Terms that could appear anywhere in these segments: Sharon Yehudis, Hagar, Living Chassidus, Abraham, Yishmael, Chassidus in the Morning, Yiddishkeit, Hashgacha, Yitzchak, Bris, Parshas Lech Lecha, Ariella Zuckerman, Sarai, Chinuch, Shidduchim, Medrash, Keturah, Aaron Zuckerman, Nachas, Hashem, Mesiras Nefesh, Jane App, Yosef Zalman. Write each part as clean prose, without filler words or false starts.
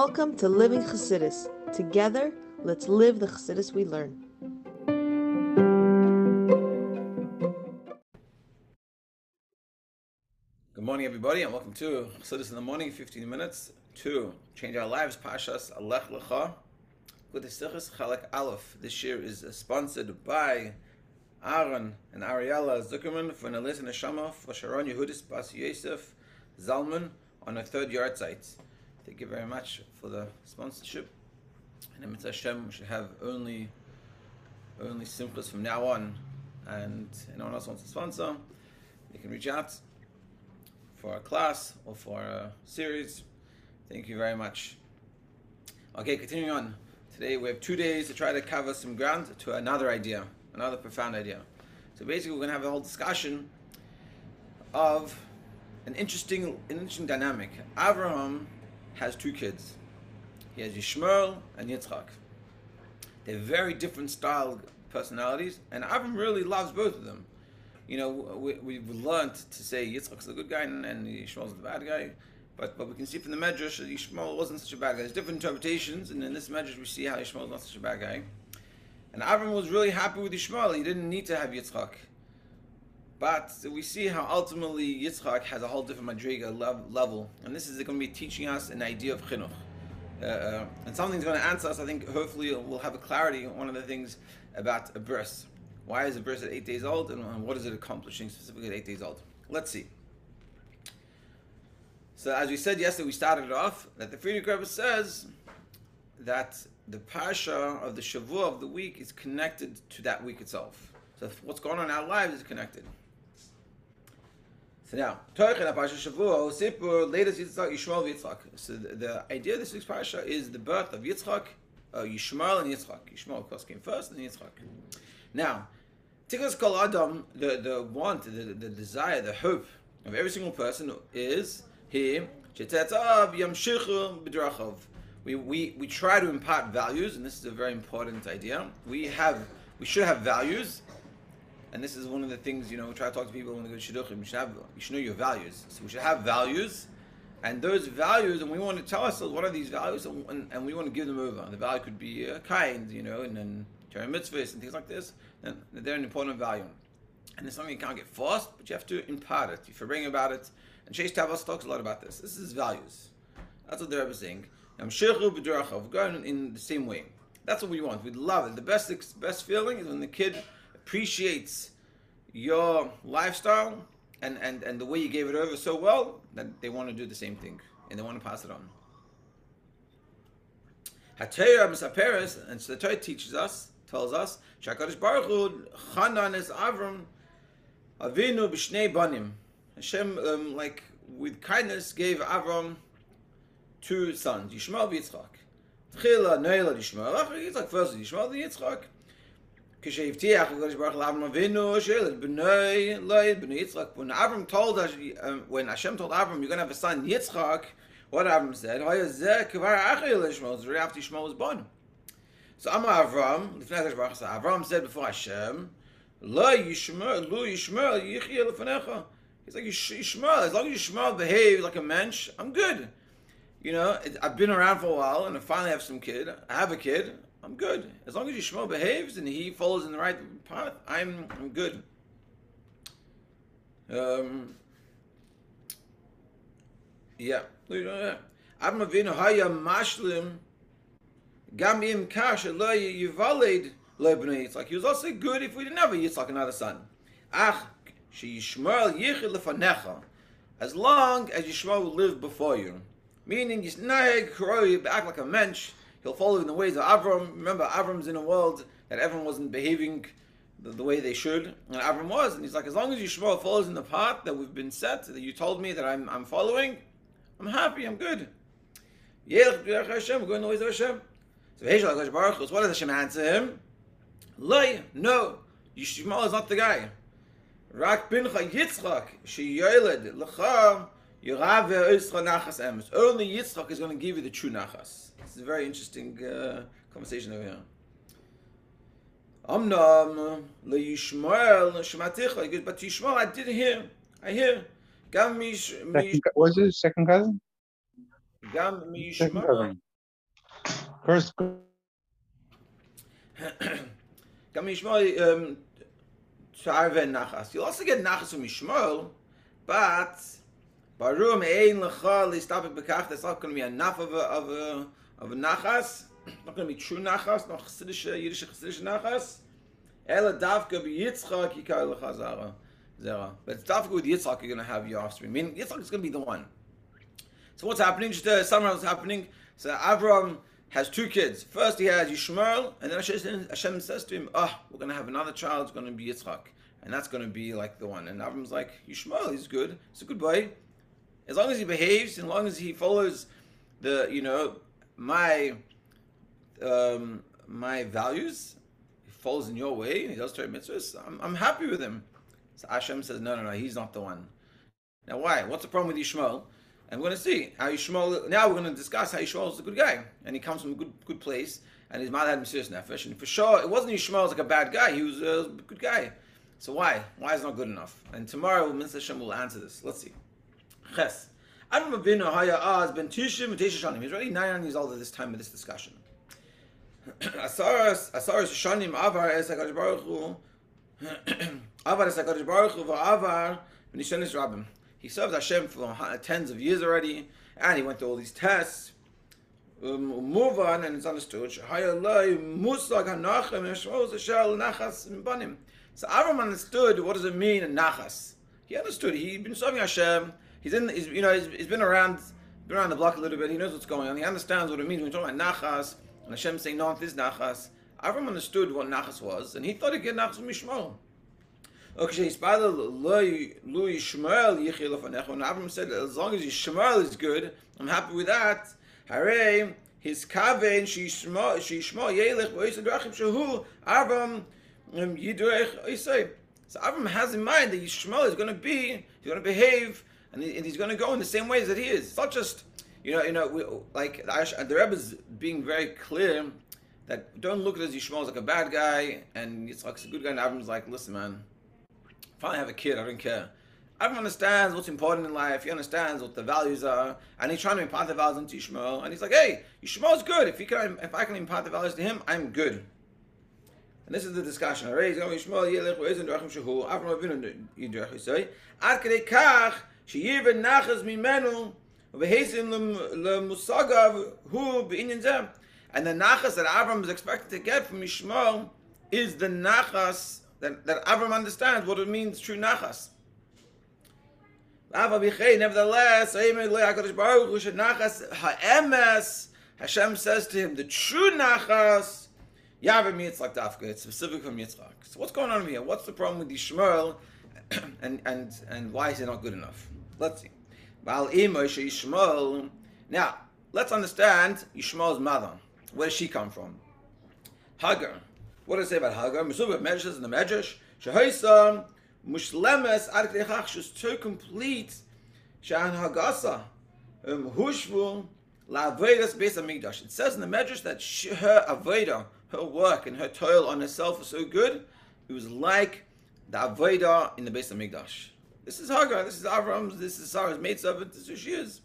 Welcome to Living Chassidus. Together, let's live the Chassidus we learn. Good morning, everybody, and welcome to Chassidus in the Morning, 15 minutes to change our lives. Parshas Lech Lecha. With the Sichus Chalak Aleph. This year is sponsored by Aaron and Ariella Zuckerman for an Aliyah Neshama for Sharon Yehudis Bas Yosef Zalman on her third yard site. Thank you very much for the sponsorship. And Hashem, we should have only simplest from now on. And anyone else wants to sponsor, you can reach out for a class or for a series. Thank you very much. Okay, continuing on. Today we have 2 days to try to cover some ground to another idea. Another profound idea. So basically, we're going to have a whole discussion of an interesting dynamic. Abraham has two kids. He has Yishmael and Yitzchak. They're very different style personalities, and Abraham really loves both of them. You know, we've learned to say Yitzchak's the good guy and Yishmael's the bad guy, but we can see from the Medrash that Yishmael wasn't such a bad guy. There's different interpretations, and in this Medrash we see how Yishmael's not such a bad guy. And Abraham was really happy with Yishmael. He didn't need to have Yitzchak. But we see how ultimately Yitzchak has a whole different madriga level. And this is going to be teaching us an idea of Chinuch. And something's going to answer us. I think hopefully we'll have a clarity on one of the things about a bris. Why is a bris at 8 days old? And what is it accomplishing specifically at 8 days old? Let's see. So as we said yesterday, we started off that the Friedrich Rebbe says that the parsha of the Shavua of the week is connected to that week itself. So what's going on in our lives is connected. So now, so the idea of this week's parsha is the birth of Yitzchak, Yishmael and Yitzchak. Yishmael, of course, came first, and then Yitzchak. Now, Tikkas Kol Adam, the want, the desire, the hope of every single person is here. We try to impart values, and this is a very important idea. We should have values, and this is one of the things, you know, we try to talk to people when they go to Shidduchim. You should know your values. So we should have values, and those values, and we want to tell ourselves what are these values, and we want to give them over. And the value could be kind, you know, and then Torah mitzvahs and things like this. And they're an important value, and it's something you can't get forced, but you have to impart it. You forget about it, and Sheish Tavos talks a lot about this. This is values. That's what the Rebbe is saying. We're going in the same way. That's what we want. We love it. The best feeling is when the kid appreciates your lifestyle and the way you gave it over so well that they want to do the same thing and they want to pass it on. And so the Torah tells us, Hashem, like with kindness, gave Avram two sons, Yishmael and Yitzchak. Tchila Noela Yishmael, Yitzchak first Yishmael then Yitzchak. Kishayivtiach HaKadosh Baruch Hu Avram Avinu Sheilad Bnei Leid Bnei Yitzchak. When Hashem told Avram, you're going to have a son Yitzchak, what Avram said? Hayazeh Kvar Achil Yishmael. It's right after Yishmael was born. So Amar Avram, Lifnei HaKadosh Baruch Hu, Avram said before Hashem, Lo Yishmael, Lo Yishmael Yichya Lefanecha. He's like Yishmael. As long as Yishmael behaves like a mensch, I'm good. You know, I've been around for a while, and I finally have some kid. I have a kid. I'm good. As long as Yishmael behaves and he follows in the right path, I'm good. Adam Avinu haya mashlim gam im kash lo yivaled lo bnei. It's like he was also good if we didn't have a Yitzchak, another son. Ach she Yishmael yichid lefanecha. As long as Yishmael will live before you. Meaning, Yisnaeg, act like a mensch. He'll follow in the ways of Avram. Remember, Avram's in a world that everyone wasn't behaving the way they should, and Avram was. And he's like, as long as Yishmael follows in the path that we've been set, that you told me that I'm following, I'm happy, I'm good. Yelch b'derech Hashem, we're going the ways of Hashem. So Heishal HaKadosh Baruch Hu, what does Hashem answer him? Lay, no, Yishmael is not the guy. Rak bincha Yitzchak she yoyled l'cha. Only Yitzchak is going to give you the true nachas. It's a very interesting conversation over here. But Yishmael, I didn't hear. I hear. Was it second cousin? גם מישמעאל. גם מישמעאל צער ונחס. You also get נחס ומשמעאל, but ברור מאין לך להסתפק בכך. That's not going to be enough of a נחס. Not going to be true נחס, not Yiddish Chassidish נחס. Ela dafka b'Yitzchak yikar lecha zara. But it's dafka with Yitzchak you're going to have your offspring. Meaning Yitzchak is going to be the one. So what's happening? Just to summarize what's happening. So Avram has two kids. First he has Yishmael, and then Hashem says to him, "Oh, we're going to have another child. It's going to be Yitzchak, and that's going to be like the one." And Avram's like, "Yishmael is good. He's a good boy. As long as he behaves, and as long as he follows the, you know, my values, he follows in your way, and he does Torah mitzvahs, I'm happy with him." So Hashem says, no, he's not the one. Now why? What's the problem with Yishmael? And we're going to see how Yishmael, now we're going to discuss how Yishmael is a good guy. And he comes from a good place, and his mother had Mesiras Nefesh. And for sure, it wasn't Yishmael was like a bad guy, he was a good guy. So why? Why is it not good enough? And tomorrow, Mr. Hashem will answer this. Let's see. Ches. Adam Avinu has been Tishim and Tisha Shanim. He's already 9 years old at this time of this discussion. Asaras Shanim Avar Es HaKadosh Baruch Hu Avar Es HaKadosh Baruch Hu V'Avar V'Nishanis Rabim. He served Hashem for tens of years already, and he went through all these tests. Move on, and it's understood. So Avram understood what does it mean in Nachas. He understood. He'd been serving Hashem. He's been around the block a little bit. He knows what's going on. He understands what it means when we're talking about Nachas, and Hashem saying, "No, this is Nachas." Avram understood what Nachas was, and he thought he'd get Nachas from Yishmael. Okay, Avram said, as long as Yishmael is good, I'm happy with that. Hooray, his kaven, so Avram has in mind that Yishmael is going to behave, and he's going to go in the same ways that he is. It's not just, like the Rebbe is being very clear that don't look at Yishmael as like a bad guy, and Yitzchak's a good guy, and Avram's like, listen, man, if I have a kid, I don't care. Everyone understands what's important in life. He understands what the values are, and he's trying to impart the values into Yishmael. And he's like, "Hey, Yishmael's good. If I can impart the values to him, I'm good." And this is the discussion. And the nachas that Avram is expected to get from Yishmael is the nachas that Avram understands what it means, true nachas. Nevertheless, Hashem says to him, the true nachas, it's specific from Yitzchak. So what's going on here? What's the problem with Yishmael, and why is it not good enough? Let's see. Now, let's understand Yishmael's mother. Where does she come from? Hagar. What does it say about Hagar? Mesubah Medrash in the Medrash. Shehoisa mushlemes ad kidei chach. She's too complete. Shehan hagasa hushvu la'avodas beis hamikdash. It says in the Medrash that her avodah, her work and her toil on herself was so good, it was like the avodah in the beis hamikdash. This is Hagar. This is Avram. This is Sarah's maidservant. This is who she is.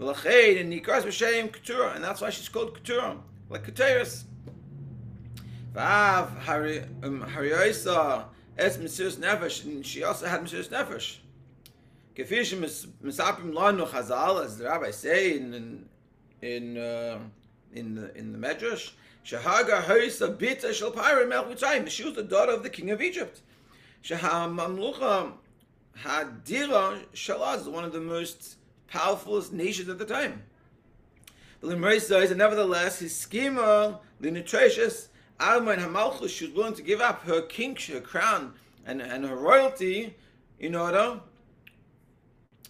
V'lachein and nikras b'shem Keturah, and that's why she's called Keturah, like Keteris. And she also had Mesiras Nefesh. As the rabbis say in the Medrash, she was the daughter of the king of Egypt. One of the most powerful nations at the time. And nevertheless, his schema, linutratious, Alma and Hamalchus, she was willing to give up her kingship, her crown, and her royalty in order.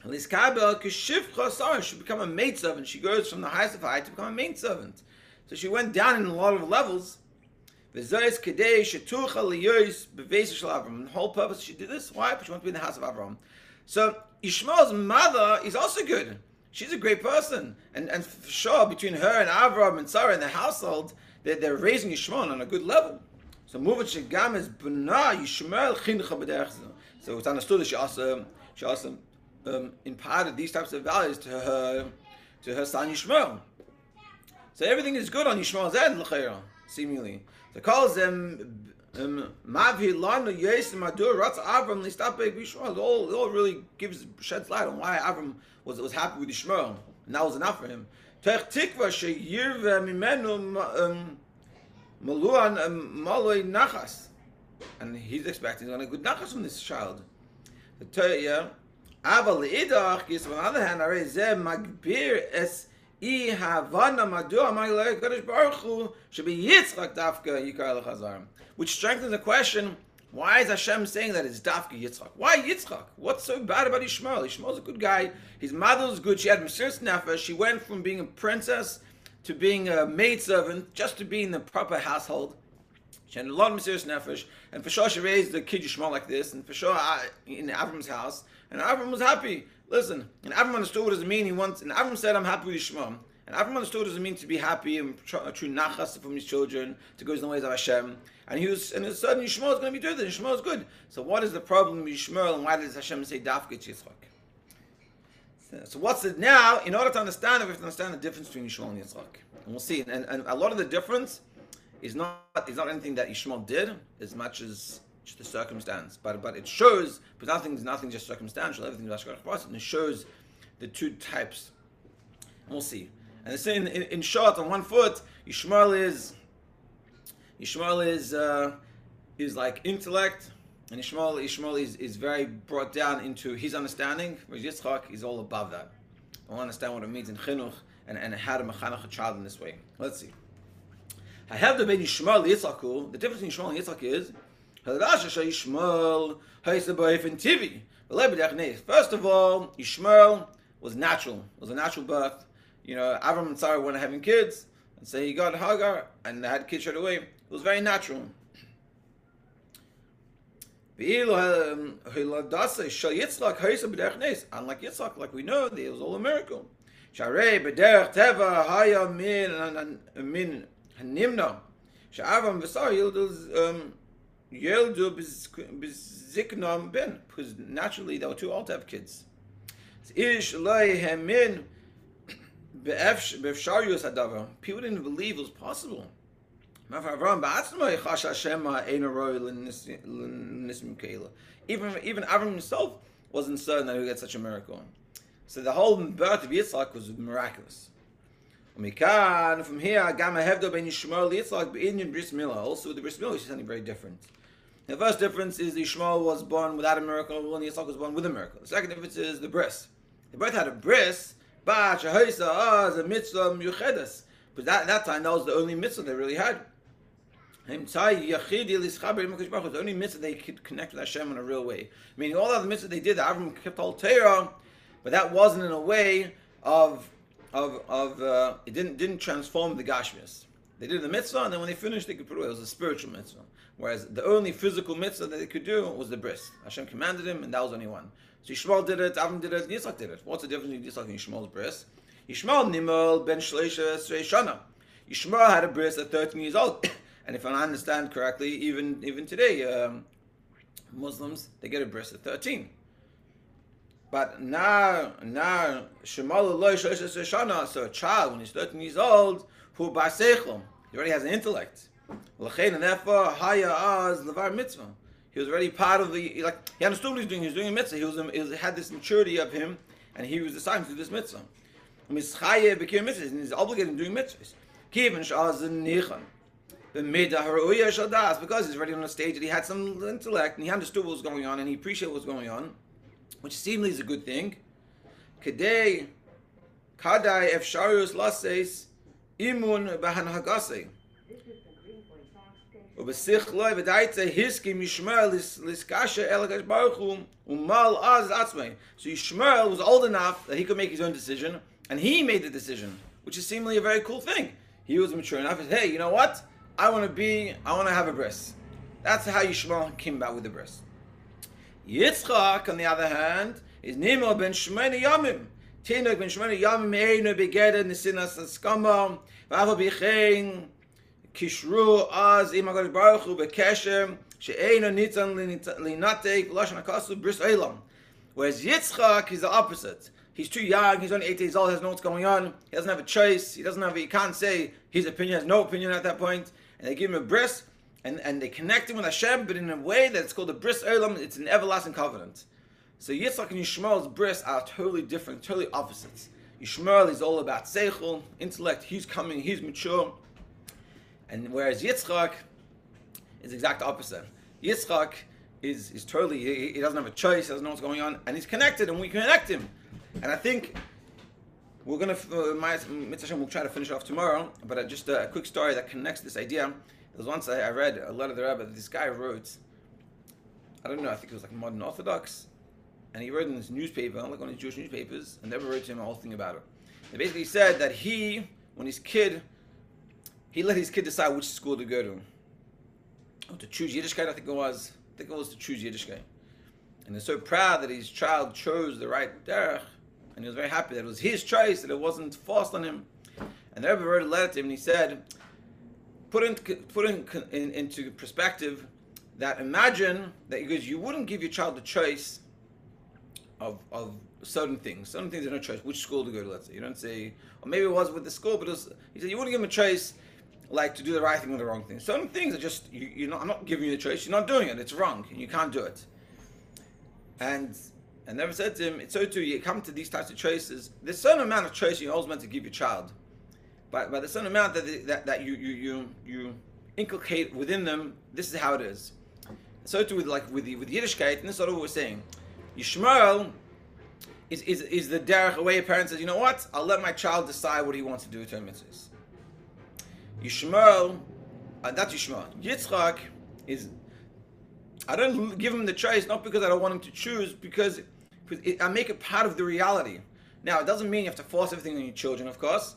She became a maidservant. She goes from the highest of high to become a maidservant. So she went down in a lot of levels. And the whole purpose she did this, why? Because she wanted to be in the house of Abraham. So Yishmael's mother is also good. She's a great person. And for sure, between her and Abraham and Sarah and their household, they're raising Yishmael on a good level. So it's understood that she also imparted these types of values to her to her son Yishmael. So everything is good on Yishmael's end, l'chayra, seemingly. So calls them it all really sheds light on why Avram was happy with Yishmael, and that was enough for him. And he's expecting on a good nachas from this child. On the other hand, which strengthens the question, why is Hashem saying that it's Dafka Yitzchak? Why Yitzchak? What's so bad about Yishmael? Yishmael's a good guy. His mother's good. She had Mesiras Nefesh. She went from being a princess to being a maidservant just to be in the proper household. She had a lot of Mesiras Nefesh. And for sure, she raised the kid Yishmael like this. And for sure, in Avram's house. And Avram was happy. Listen, and Avram understood what it means. And Avram said, I'm happy with Yishmael. And Avram understood what it means to be happy and true nachas from his children, to go in the ways of Hashem. And suddenly Yishmael is going to be doing this. Yishmael is good. So what is the problem with Yishmael, and why does Hashem say Dafke Yitzchak? So what's it now? In order to understand it, we have to understand the difference between Yishmael and Yitzchak. And we'll see. And a lot of the difference is not anything that Yishmael did as much as the circumstance. But it shows, because nothing's just circumstantial, everything's Hashgacha process, and it shows the two types. And we'll see. And so in short, on one foot, Yishmael is like intellect, and Yishmael is very brought down into his understanding, whereas Yitzchak is all above that. I want to understand what it means in Chinuch and how to mechanach a child in this way. Let's see. I have the Yishmael Yitzchaku. The difference in Yishmael and Yitzchak is, first of all, Yishmael was natural. It was a natural birth. You know, Avram and Sarai weren't having kids, and so he got Hagar, and they had kids straight away. It was very natural. Unlike Yitzchak, like we know, it was all a miracle. Because naturally, they were too old to have kids. People didn't believe it was possible. Even Avram himself wasn't certain that he would get such a miracle. So the whole birth of Yitzchak was miraculous. From here, also the Bris Milah is something very different. The first difference is Yishmael was born without a miracle, and Yitzchak was born with a miracle. The second difference is the Bris. They both had a Bris, but that time, that was the only mitzvah they really had. The only mitzvah they could connect with Hashem in a real way. Meaning, all the other mitzvahs they did, Avram kept all Torah, but that wasn't in a way of it didn't transform the Gashmius. They did the mitzvah, and then when they finished, they could put it away. It was a spiritual mitzvah. Whereas the only physical mitzvah that they could do was the bris. Hashem commanded him, and that was only one. So Yishmael did it, Avram did it, Yitzchak did it. What's the difference between Yitzchak and Yishmael's bris? Yishmael nimel ben shleisha shrei shana. Yishmael had a bris at 13 years old. And if I understand correctly, even today, Muslims, they get a bris at 13. But now, Shemal Eloi shleisha shrei shana, so a child, when he's 13 years old, who bar seichel, he already has an intellect. And therefore, haya az levar mitzvah. He was already part of the, he understood what he was doing. He was doing a mitzvah. He had this maturity of him, and he was assigned to do this mitzvah. And he's obligated to do mitzvahs. Because he's already on a stage that he had some intellect, and he understood what was going on, and he appreciated what was going on, which seemingly is a good thing. Imun b'hanhagase. So Yishmael was old enough that he could make his own decision, and he made the decision, which is seemingly a very cool thing. He was mature enough. He said, hey, you know what? I want to have a bris. That's how Yishmael came about with the bris. Yitzchak, on the other hand, is Nimel ben Shemini Yamim. Whereas Yitzchak is the opposite. He's too young. He's only 8 days old. He doesn't know what's going on. He doesn't have a choice. He can't say his opinion. He has no opinion at that point. And they give him a bris, and they connect him with Hashem, but in a way that's called a bris olam. It's an everlasting covenant. So Yitzchak and Yishmael's bris are totally different, totally opposites. Yishmael is all about seichel, intellect. He's coming. He's mature. And whereas Yitzchak is the exact opposite. Yitzchak is totally, he doesn't have a choice, he doesn't know what's going on, and he's connected, and we connect him. And I think we're going to, we'll try to finish off tomorrow, but just a quick story that connects this idea. There was once I read a letter to the Rebbe that this guy wrote, I don't know, I think it was like Modern Orthodox, and he wrote in this newspaper, like one of the Jewish newspapers, and they wrote to him a whole thing about it. They basically said that he, when his kid, he let his kid decide which school to go to. Or to choose Yiddishkeit, I think it was to choose Yiddishkeit. And they're so proud that his child chose the right derech, and he was very happy that it was his choice, that it wasn't forced on him. And the Rebbe wrote a letter to him, and he said, put into perspective that imagine that you wouldn't give your child the choice of certain things. Certain things are no choice, which school to go to, let's say. You don't say, or maybe it was with the school, but it was, he said you wouldn't give him a choice like to do the right thing or the wrong thing. Certain things are just, I'm not giving you the choice, you're not doing it, it's wrong, and you can't do it. And never said to him, it's so too, you come to these types of choices, there's a certain amount of choice you're always meant to give your child. But there's a certain amount that you inculcate within them, this is how it is. So too with Yiddishkeit, and this is what we're saying. Yishmael is the derech away, a parent says, you know what, I'll let my child decide what he wants to do with Torah mitzvahs. Yishmael, that's Yishmael. Yitzchak is, I don't give him the choice, not because I don't want him to choose, because I make it part of the reality. Now, it doesn't mean you have to force everything on your children, of course,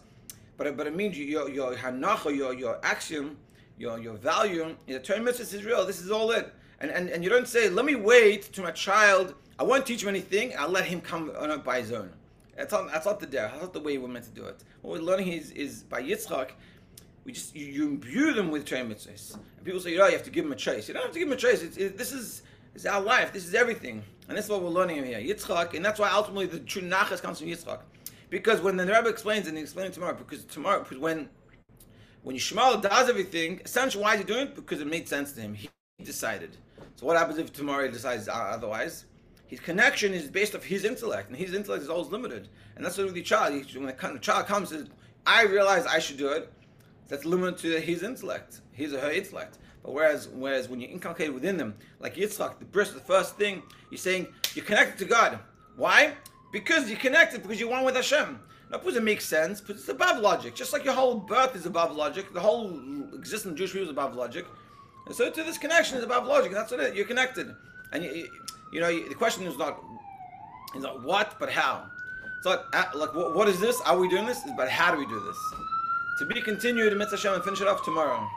but it means your hanacha, your axiom, your value, the Torah mitzvahs is real, this is all it. And you don't say, let me wait to my child, I won't teach him anything, I'll let him come on up by his own. That's not the derech, that's not the way we're meant to do it. What we're learning is by Yitzchak, you imbue them with Torah mitzvahs. And people say, you have to give them a choice. You don't have to give them a choice. This is our life. This is everything. And that's what we're learning here. Yitzchak, and that's why ultimately the true nachas comes from Yitzchak. Because when the Rebbe explains, and he explains it tomorrow, because when Yishmael does everything, essentially why is he doing it? Because it made sense to him. He decided. So what happens if tomorrow he decides otherwise? His connection is based off his intellect, and his intellect is always limited. And that's what with the child. When the child comes and says, I realize I should do it, that's limited to his intellect, his or her intellect. But whereas when you inculcate within them, like Yitzchak, the bris, the first thing, you're saying you're connected to God. Why? Because you're connected, because you're one with Hashem. Now, because it makes sense, because it's above logic. Just like your whole birth is above logic, the whole existence of Jewish people is above logic. And so to this connection is above logic, and that's what it is. You're connected. And the question is not what, but how. It's not like what is this? Are we doing this? But how do we do this? To be continued, and Mitzvah Hashem, and finish it off tomorrow.